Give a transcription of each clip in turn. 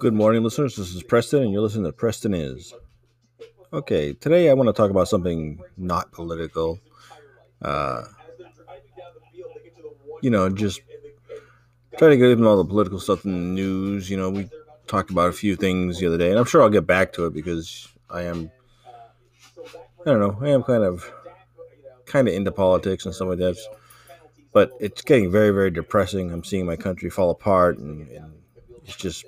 Good morning, listeners. This is Preston, and you're listening to Preston Is. Okay, today I want to talk about something not political. Just try to get even all the political stuff in the news. We talked about a few things the other day, and I'm sure I'll get back to it because I am kind of into politics and stuff like that. But it's getting very, very depressing. I'm seeing my country fall apart, and it's just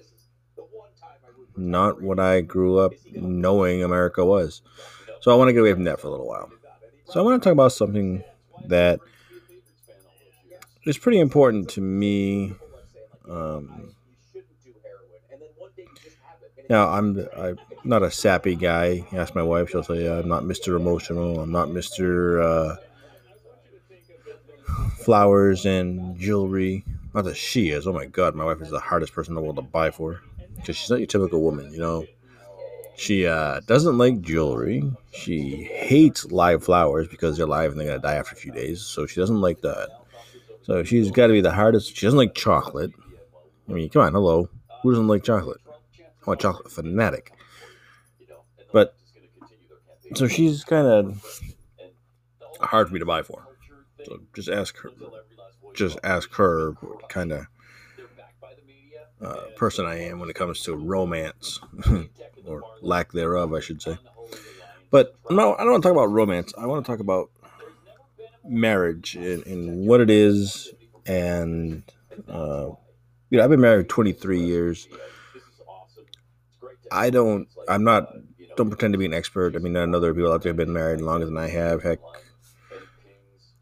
not what I grew up knowing America was. So I want to get away from that for a little while. So I want to talk about something that is pretty important to me. Now, I'm not a sappy guy. You ask my wife, she'll tell you I'm not Mr. Emotional. I'm not Mr. Flowers and Jewelry. Not that she is. Oh, my God. My wife is the hardest person in the world to buy for. Because she's not your typical woman, She doesn't like jewelry. She hates live flowers because they're live and they're going to die after a few days. So she doesn't like that. So she's got to be the hardest. She doesn't like chocolate. I mean, come on, hello. Who doesn't like chocolate? I'm a chocolate fanatic. But, so she's kind of hard for me to buy for. So just ask her what kind of person I am when it comes to romance, or lack thereof, I should say. But no, I don't want to talk about romance. I want to talk about marriage and what it is. And I've been married 23 years. Don't pretend to be an expert. I mean, I know there are people out there who've been married longer than I have. Heck,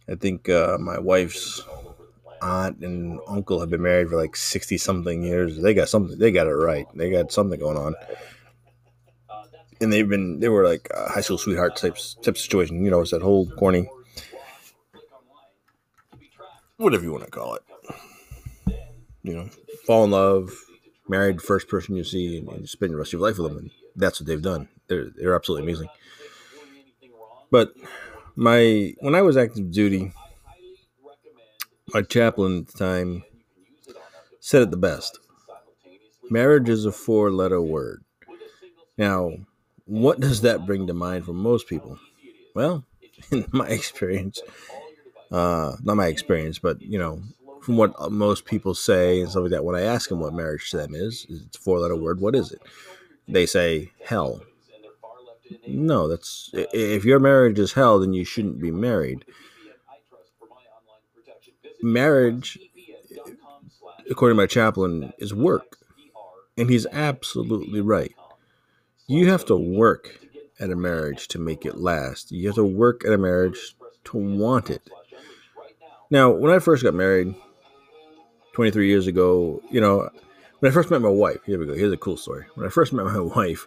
I think my wife's aunt and uncle have been married for like 60 something years. They got it right. They got something going on, and they were like high school sweetheart type situation. It's that whole corny, whatever you want to call it. Fall in love, married first person you see, and spend the rest of your life with them. And that's what they've done. They're absolutely amazing. But when I was active duty, my chaplain at the time said it the best. Marriage is a four-letter word. Now, what does that bring to mind for most people? Well, in my experience, not my experience, but, from what most people say and stuff like that, when I ask them what marriage to them is it's a four-letter word, what is it? They say, hell. No, if your marriage is hell, then you shouldn't be married. Marriage, according to my chaplain, is work. And he's absolutely right. You have to work at a marriage to make it last. You have to work at a marriage to want it. Now, when I first got married 23 years ago, when I first met my wife, here we go, here's a cool story. When I first met my wife,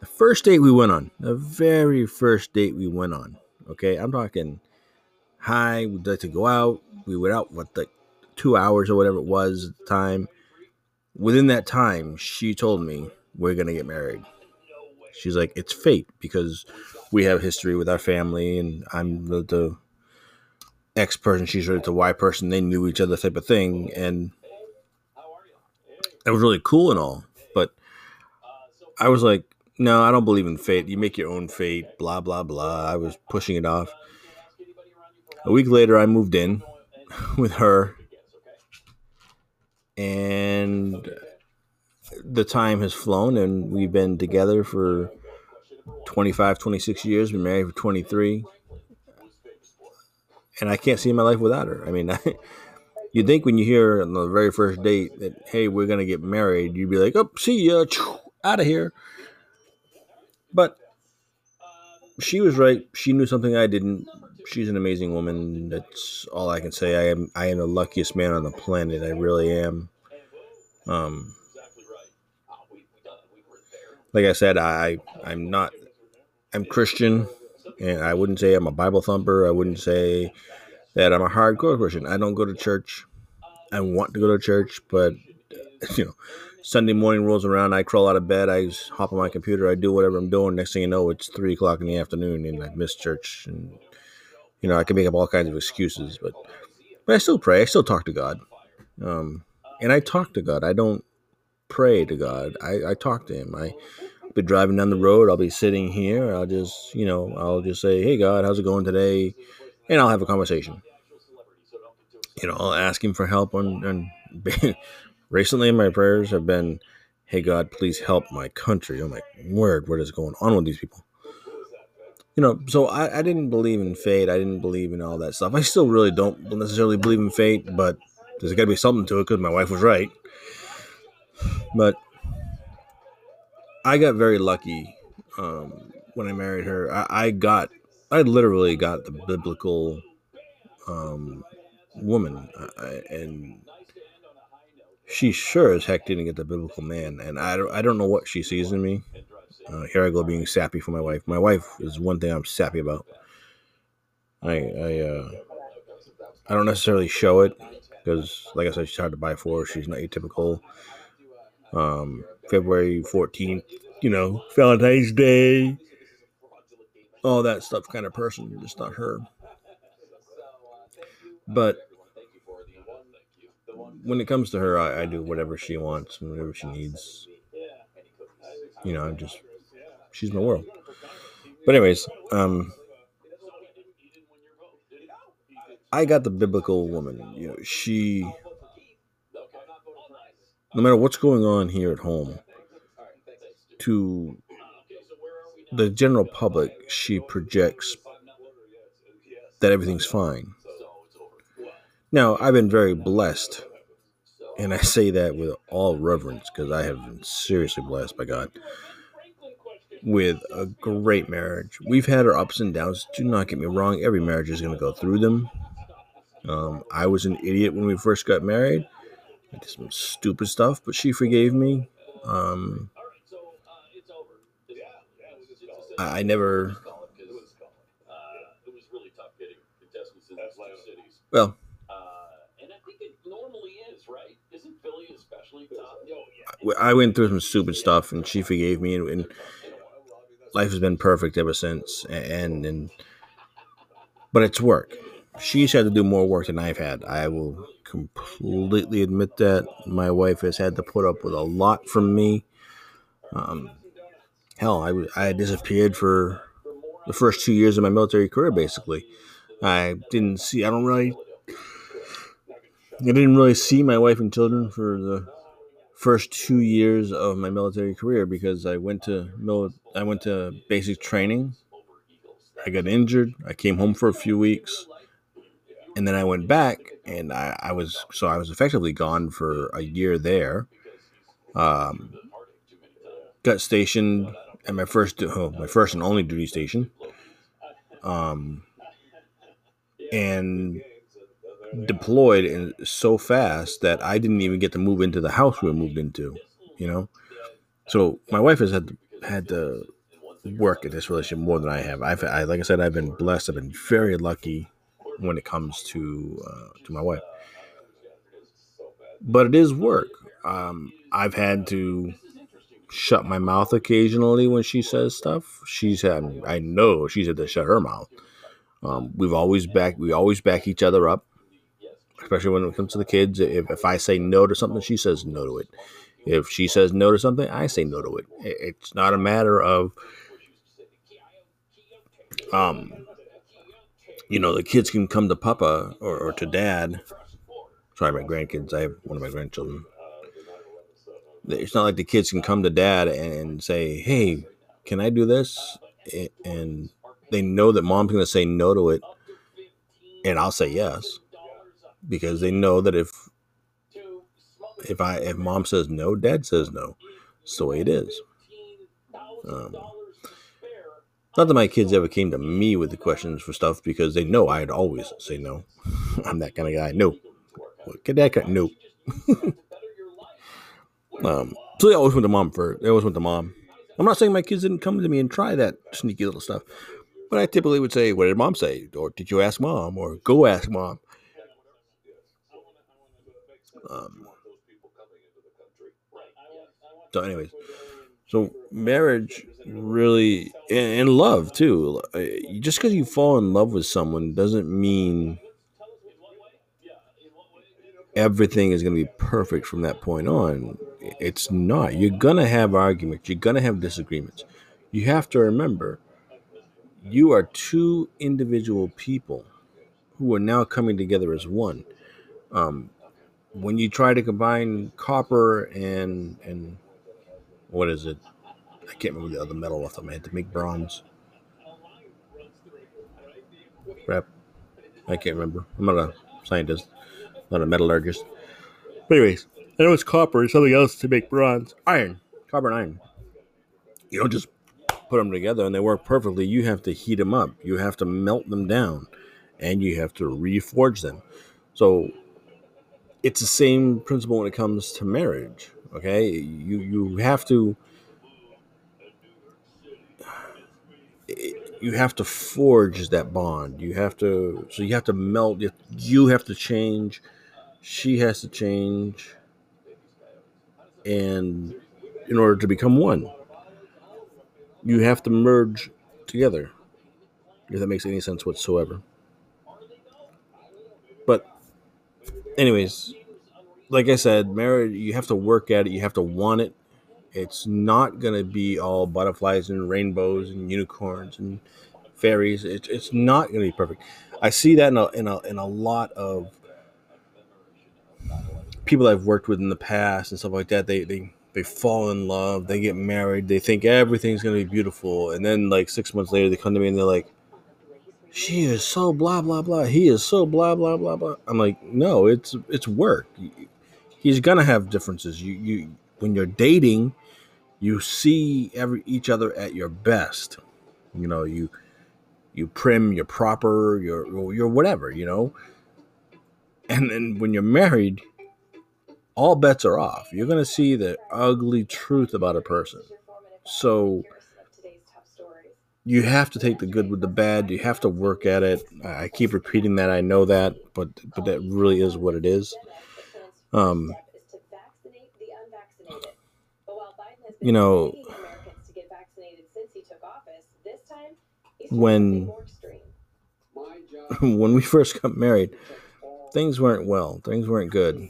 the very first date we went on, okay, I'm talking, hi, we'd like to go out. We went out, 2 hours or whatever it was at the time. Within that time, she told me, we're going to get married. She's like, it's fate, because we have history with our family, and I'm the X person, she's related to Y person, they knew each other type of thing, and it was really cool and all, but I was like, no, I don't believe in fate. You make your own fate, blah, blah, blah. I was pushing it off. A week later, I moved in with her, and the time has flown, and we've been together for 25, 26 years, been married for 23, and I can't see my life without her. I mean, you'd think when you hear on the very first date that, hey, we're going to get married, you'd be like, oh, see ya, out of here. But she was right. She knew something I didn't. She's an amazing woman. That's all I can say. I am the luckiest man on the planet. I really am. Like I said, I'm Christian, and I wouldn't say I'm a Bible thumper. I wouldn't say that I'm a hardcore Christian. I don't go to church. I want to go to church, but Sunday morning rolls around, I crawl out of bed, I hop on my computer, I do whatever I'm doing. Next thing you know, it's 3:00 in the afternoon, and I've missed church. And I can make up all kinds of excuses, but I still pray. I still talk to God. And I talk to God. I don't pray to God. I talk to him. I be driving down the road. I'll be sitting here. I'll just, I'll just say, hey, God, how's it going today? And I'll have a conversation. I'll ask him for help. And recently my prayers have been, hey, God, please help my country. I'm like, word, what is going on with these people? So I didn't believe in fate. I didn't believe in all that stuff. I still really don't necessarily believe in fate, but there's got to be something to it because my wife was right. But I got very lucky when I married her. I literally got the biblical woman, and she sure as heck didn't get the biblical man. And I don't know what she sees in me. Here I go being sappy for my wife. My wife is one thing I'm sappy about. I don't necessarily show it because, like I said, she's hard to buy for. She's not your typical. February 14th, Valentine's Day, all that stuff kind of person. You're just not her. But when it comes to her, I do whatever she wants and whatever she needs. She's my world. But anyways, I got the biblical woman. She, no matter what's going on here at home, to the general public, she projects that everything's fine. Now, I've been very blessed, and I say that with all reverence because I have been seriously blessed by God with a great marriage. We've had our ups and downs. Do not get me wrong. Every marriage is going to go through them. I was an idiot when we first got married. I did some stupid stuff, but she forgave me. I never... Well, I went through some stupid stuff, and she forgave me, and life has been perfect ever since. But it's work. She's had to do more work than I've had. I will completely admit that. My wife has had to put up with a lot from me. I disappeared for the first 2 years of my military career, basically. I didn't really see my wife and children for the first 2 years of my military career because I went to basic training. I got injured. I came home for a few weeks. And then I went back, and I was effectively gone for a year there. Got stationed at my first and only duty station, and deployed so fast that I didn't even get to move into the house we were moved into. So my wife has had to work at this relationship more than I have. Like I said, I've been blessed. I've been very lucky when it comes to my wife. But it is work. I've had to shut my mouth occasionally when she says stuff. I know she's had to shut her mouth. We always back each other up, especially when it comes to the kids. If I say no to something, she says no to it. If she says no to something, I say no to it. It's not a matter of, the kids can come to Papa or to Dad. Sorry, my grandkids. I have one of my grandchildren. It's not like the kids can come to Dad and say, hey, can I do this? And they know that Mom's going to say no to it. And I'll say yes. Because they know that if Mom says no, Dad says no. It's the way it is. Not that my kids ever came to me with the questions for stuff because they know I'd always say no. I'm that kind of guy. No. Get that guy. No. So they always went to Mom first. They always went to Mom. I'm not saying my kids didn't come to me and try that sneaky little stuff. But I typically would say, what did Mom say? Or did you ask Mom? Or go ask Mom. So anyways. So marriage really, and love too. Just because you fall in love with someone doesn't mean everything is going to be perfect from that point on. It's not. You're gonna have arguments. You're gonna have disagreements. You have to remember, you are two individual people who are now coming together as one. Um, When you try to combine copper and what is it? I can't remember the other metal off the top of my head to make bronze. Crap, I can't remember. I'm not a scientist, not a metallurgist. But anyways, I know it's copper. It's something else to make bronze. Iron, copper and iron. You don't just put them together and they work perfectly. You have to heat them up. You have to melt them down, and you have to reforge them. So it's the same principle when it comes to marriage. Okay, you have to forge that bond. You have to melt. You have to change. She has to change, and in order to become one, you have to merge together. If that makes any sense whatsoever. But anyways, like I said, marriage, you have to work at it, you have to want it. It's not going to be all butterflies and rainbows and unicorns and fairies. It's not going to be perfect. I see that in a lot of people I've worked with in the past and stuff like that. They fall in love, they get married, they think everything's going to be beautiful, and then like 6 months later they come to me and they're like, she is so blah blah blah. He is so blah blah blah blah. I'm like, no, it's work. He's gonna have differences. You when you're dating, you see each other at your best. You know, you prim, you're proper, you're whatever. You know, and then when you're married, all bets are off. You're gonna see the ugly truth about a person. So you have to take the good with the bad. You have to work at it. I keep repeating that. I know that, but that really is what it is. You know, when we first got married, things weren't well. Things weren't good.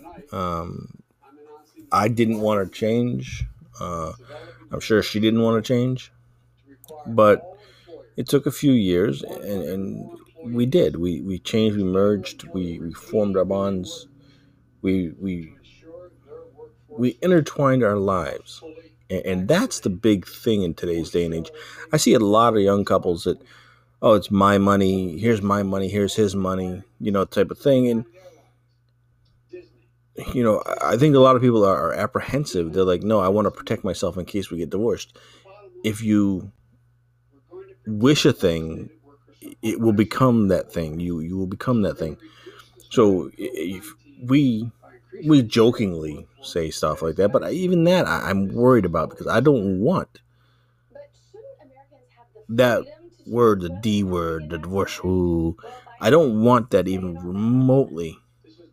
I didn't want to change. I'm sure she didn't want to change. But it took a few years, and we did. We changed, we merged, we formed our bonds, we intertwined our lives. And that's the big thing in today's day and age. I see a lot of young couples that, oh, it's my money, here's his money, you know, type of thing. And, you know, I think a lot of people are apprehensive. They're like, no, I want to protect myself in case we get divorced. If you wish a thing, it will become that thing. You will become that thing. So if we jokingly say stuff like that, but even that I'm worried about, because I don't want that word, the D word, the divorce. Ooh, I don't want that even remotely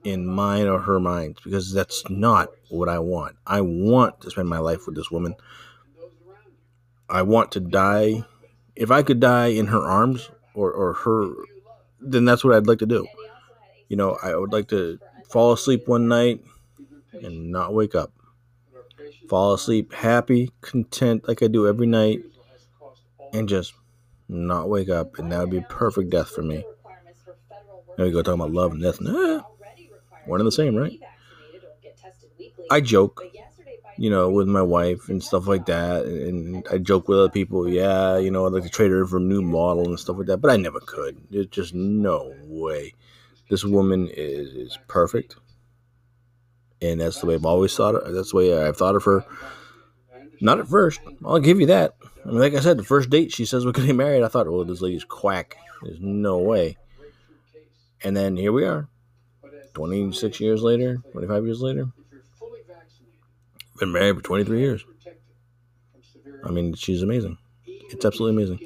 in mine or her mind, because that's not what I want. I want to spend my life with this woman. I want to die. If I could die in her arms or her, then that's what I'd like to do. You know, I would like to fall asleep one night and not wake up. Fall asleep happy, content, like I do every night, and just not wake up. And that would be perfect death for me. There we go, talking about love and death. Nah, one and the same, right? I joke, you know, with my wife and stuff like that. And I joke with other people, yeah, you know, I'd like to trade her for a new model and stuff like that. But I never could. There's just no way. This woman is perfect. And that's the way I've always thought of her. That's the way I've thought of her. Not at first. I'll give you that. I mean, like I said, the first date, she says we're going to get married. I thought, well, this lady's quack. There's no way. And then here we are. 26 years later, 25 years later. Been married for 23 years. I mean, she's amazing. It's absolutely amazing.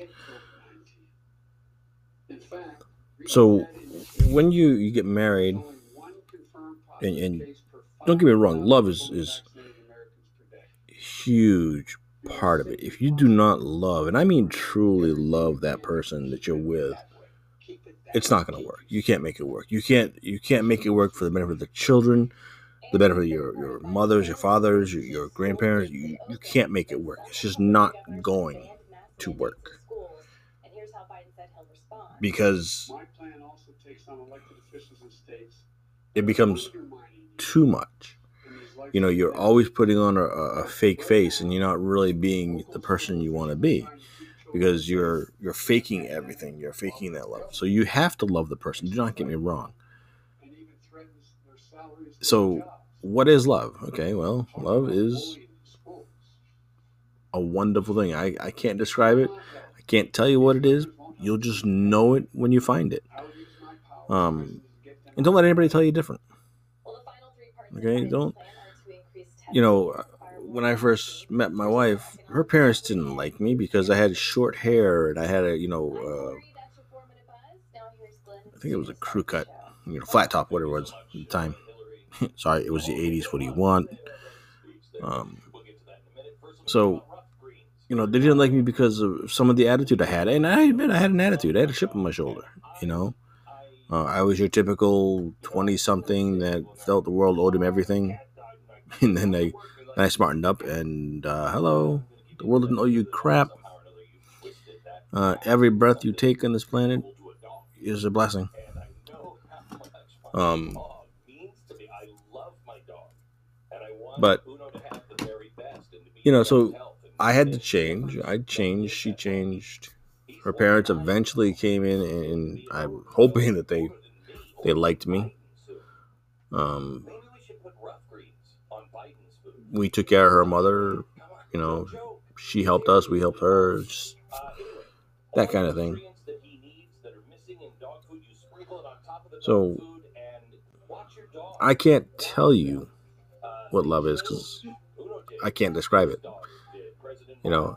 So when you get married, and don't get me wrong, love is a huge part of it. If you do not love, and I mean truly love that person that you're with, it's not going to work. You can't make it work. You can't make it work for the benefit of the children. the better for your mothers, your fathers, your grandparents. You can't make it work. It's just not going to work. Because it becomes too much. You know, you're always putting on a fake face, and you're not really being the person you want to be, because you're faking everything. You're faking that love. So you have to love the person. Do not get me wrong. So what is love? Okay, well, love is a wonderful thing. I can't describe it. I can't tell you what it is. You'll just know it when you find it. And don't let anybody tell you different. Okay, don't. You know, when I first met my wife, her parents didn't like me because I had short hair and I had a, you know, I think it was a crew cut, you know, flat top, whatever it was at the time. Sorry, it was the 80s. What do you want? So, you know, they didn't like me because of some of the attitude I had. And I admit I had an attitude. I had a chip on my shoulder, you know. I was your typical 20-something that felt the world owed him everything. And then I smartened up and, hello, the world didn't owe you crap. Every breath you take on this planet is a blessing. But, you know, so I had to change. I changed. She changed. Her parents eventually came in, and I'm hoping that they liked me. We took care of her mother. You know, she helped us. We helped her. Just that kind of thing. So I can't tell you what love is, because I can't describe it. You know,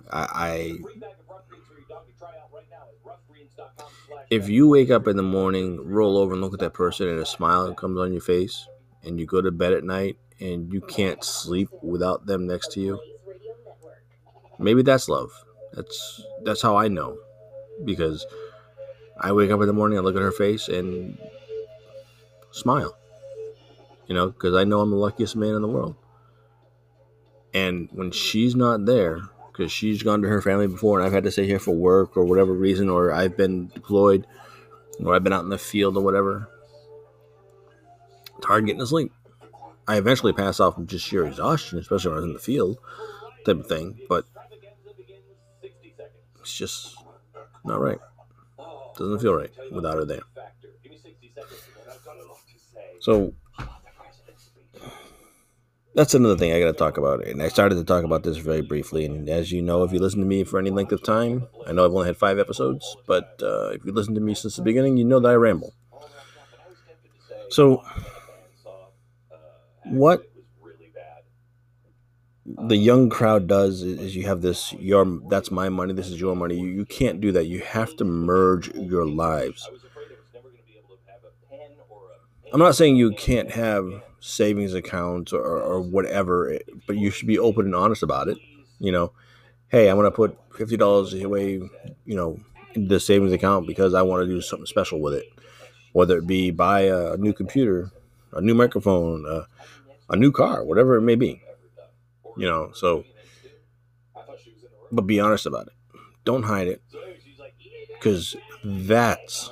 if you wake up in the morning, roll over and look at that person, and a smile comes on your face, and you go to bed at night and you can't sleep without them next to you, maybe that's love. That's how I know, because I wake up in the morning, I look at her face and smile. You know, because I know I'm the luckiest man in the world. And when she's not there, because she's gone to her family before, and I've had to stay here for work or whatever reason, or I've been deployed, or I've been out in the field or whatever, it's hard getting to sleep. I eventually pass off from just sheer exhaustion, especially when I was in the field, type of thing. But it's just not right. Doesn't feel right without her there. So that's another thing I got to talk about. And I started to talk about this very briefly. And as you know, if you listen to me for any length of time, I know I've only had 5 episodes, but if you listen to me since the beginning, you know that I ramble. So what the young crowd does is you have this, that's my money, this is your money. You can't do that. You have to merge your lives. I'm not saying you can't have savings accounts or whatever, but you should be open and honest about it. You know, hey, I want to put $50 away, you know, in the savings account because I want to do something special with it, whether it be buy a new computer, a new microphone, a new car, whatever it may be. You know, so, but be honest about it. Don't hide it, because that's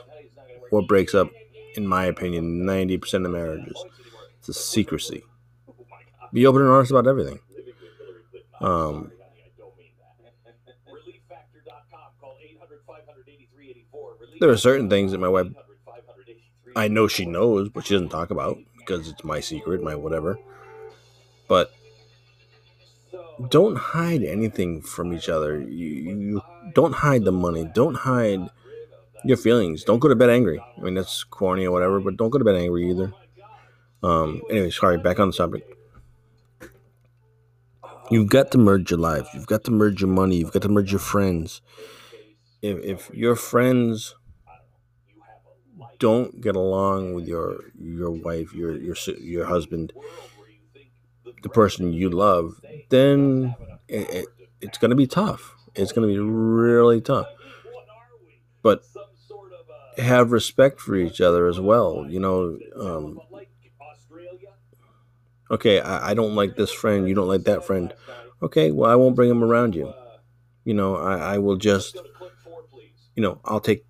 what breaks up, in my opinion, 90% of marriages. It's a secrecy. Be open and honest about everything. There are certain things that my wife, I know she knows, but she doesn't talk about, because it's my secret, my whatever. But don't hide anything from each other. You don't hide the money. Don't hide your feelings. Don't go to bed angry. I mean, that's corny or whatever, but don't go to bed angry either. Anyway, sorry, back on the subject. You've got to merge your life. You've got to merge your money. You've got to merge your friends. If your friends don't get along with your wife, your husband, the person you love, then it's going to be tough. It's going to be really tough. But have respect for each other as well. You know, Okay, I don't like this friend. You don't like that friend. Okay, well, I won't bring him around you. You know, I will just, you know, I'll take,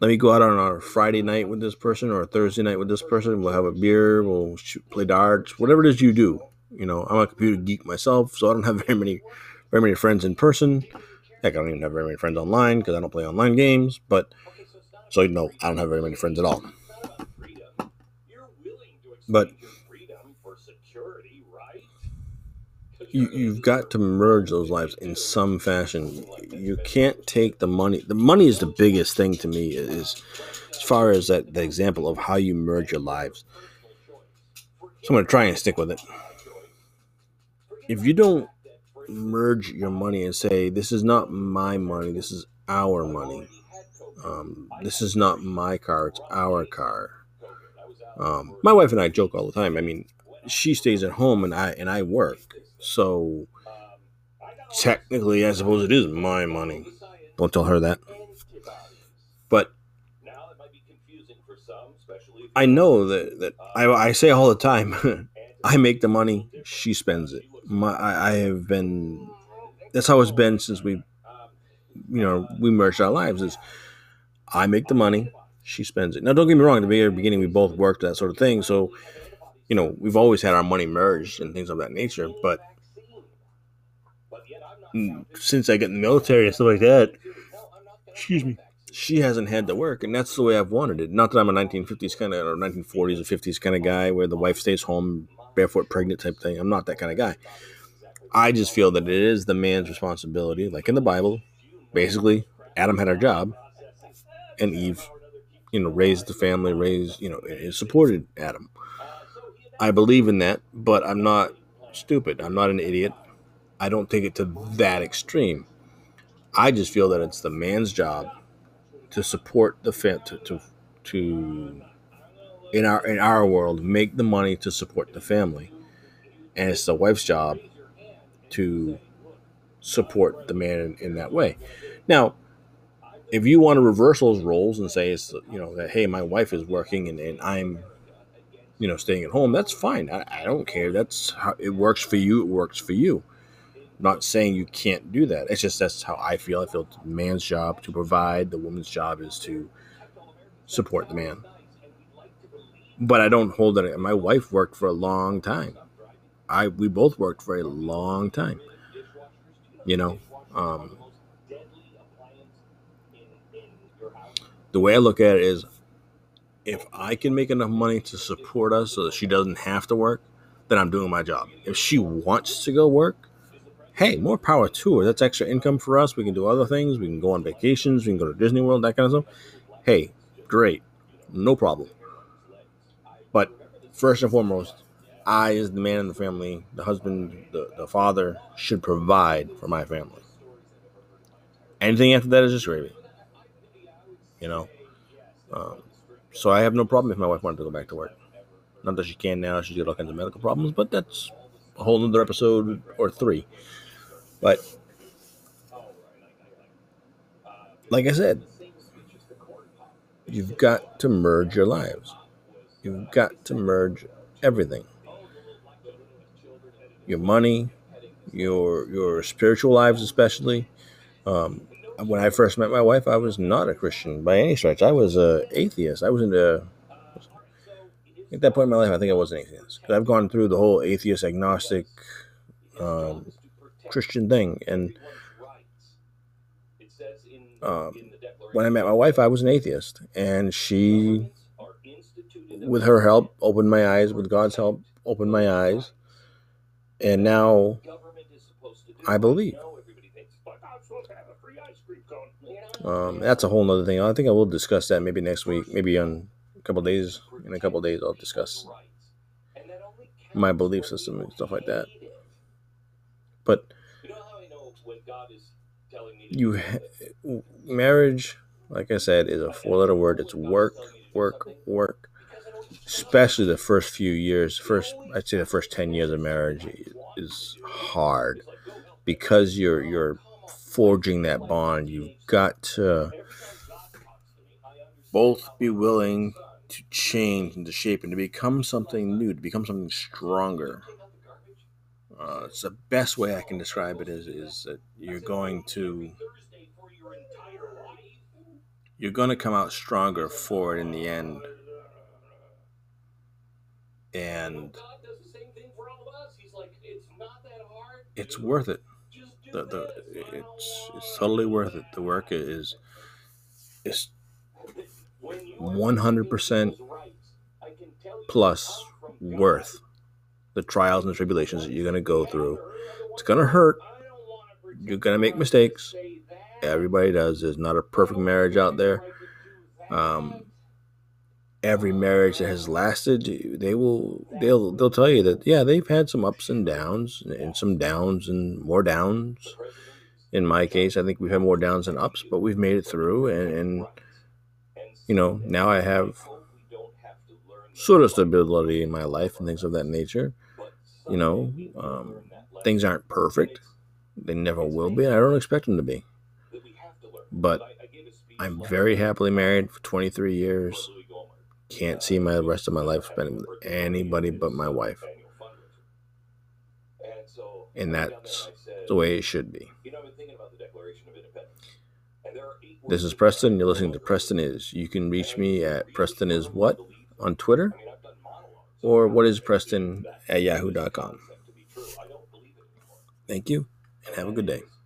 let me go out on a Friday night with this person or a Thursday night with this person. We'll have a beer. We'll play darts, whatever it is you do. You know, I'm a computer geek myself, so I don't have very many friends in person. Heck, I don't even have very many friends online because I don't play online games. But, so, you know, I don't have very many friends at all. But you've got to merge those lives in some fashion. You can't take the money. The money is the biggest thing to me, is as far as the example of how you merge your lives. So I'm going to try and stick with it. If you don't merge your money and say, this is not my money, this is our money. This is not my car, it's our car. My wife and I joke all the time. I mean, she stays at home and I work. So technically, I suppose it is my money. Don't tell her that. But I know that I say all the time, I make the money, she spends it. I have been, that's how it's been since we merged our lives, is I make the money, she spends it. Now, don't get me wrong, at the very beginning, we both worked, that sort of thing. So, you know, we've always had our money merged and things of that nature. But since I got in the military and stuff like that, excuse me, she hasn't had to work. And that's the way I've wanted it. Not that I'm a 1950s kind of, or 1940s or 50s kind of guy where the wife stays home, barefoot, pregnant type thing. I'm not that kind of guy. I just feel that it is the man's responsibility. Like in the Bible, basically, Adam had her job and Eve, you know, raised the family, it supported Adam. I believe in that, but I'm not stupid. I'm not an idiot. I don't take it to that extreme. I just feel that it's the man's job to support the family, to in our world, make the money to support the family. And it's the wife's job to support the man in that way. Now, if you want to reverse those roles and say, it's, you know, that, hey, my wife is working and I'm, you know, staying at home, that's fine. I don't care. That's how it works for you. It works for you. I'm not saying you can't do that. It's just that's how I feel. I feel it's the man's job to provide. The woman's job is to support the man. But I don't hold that. My wife worked for a long time. We both worked for a long time. You know, the way I look at it is, if I can make enough money to support us so that she doesn't have to work, then I'm doing my job. If she wants to go work, hey, more power to her. That's extra income for us. We can do other things. We can go on vacations. We can go to Disney World, that kind of stuff. Hey, great. No problem. But first and foremost, I, as the man in the family, the husband, the father, should provide for my family. Anything after that is just gravy. You know? So I have no problem if my wife wanted to go back to work. Not that she can now. She's got all kinds of medical problems, but that's a whole other episode or three. But like I said, you've got to merge your lives. You've got to merge everything. Your money, your spiritual lives especially. When I first met my wife, I was not a Christian by any stretch. I was an atheist. At that point in my life, I think I was an atheist. Because I've gone through the whole atheist, agnostic, Christian thing. And when I met my wife, I was an atheist. And she, with her help, opened my eyes. With God's help, opened my eyes. And now I believe. That's a whole nother thing. I think I will discuss that maybe next week, maybe on a couple of days. In a couple of days, I'll discuss my belief system and stuff like that. But marriage, like I said, is a four-letter word. It's work, work, work. Especially the first few years. I'd say the first 10 years of marriage is hard because you're forging that bond. You've got to both be willing to change and to shape and to become something new, to become something stronger. It's the best way I can describe it is that you're going to come out stronger for it in the end. And it's worth it. It's totally worth it. The work is 100% plus worth the trials and the tribulations that you're going to go through. It's going to hurt. You're going to make mistakes. Everybody does. There's not a perfect marriage out there. Every marriage that has lasted, they'll tell you that, yeah, they've had some ups and downs, and some downs and more downs. In my case, I think we've had more downs than ups, but we've made it through. And you know, now I have sort of stability in my life and things of that nature. You know, things aren't perfect. They never will be. I don't expect them to be. But I'm very happily married for 23 years. Can't see my rest of my life spending with anybody but my wife. And that's the way it should be. This is Preston. You're listening to Preston Is. You can reach me at Preston Is What on Twitter, or whatispreston@yahoo.com. Thank you, and have a good day.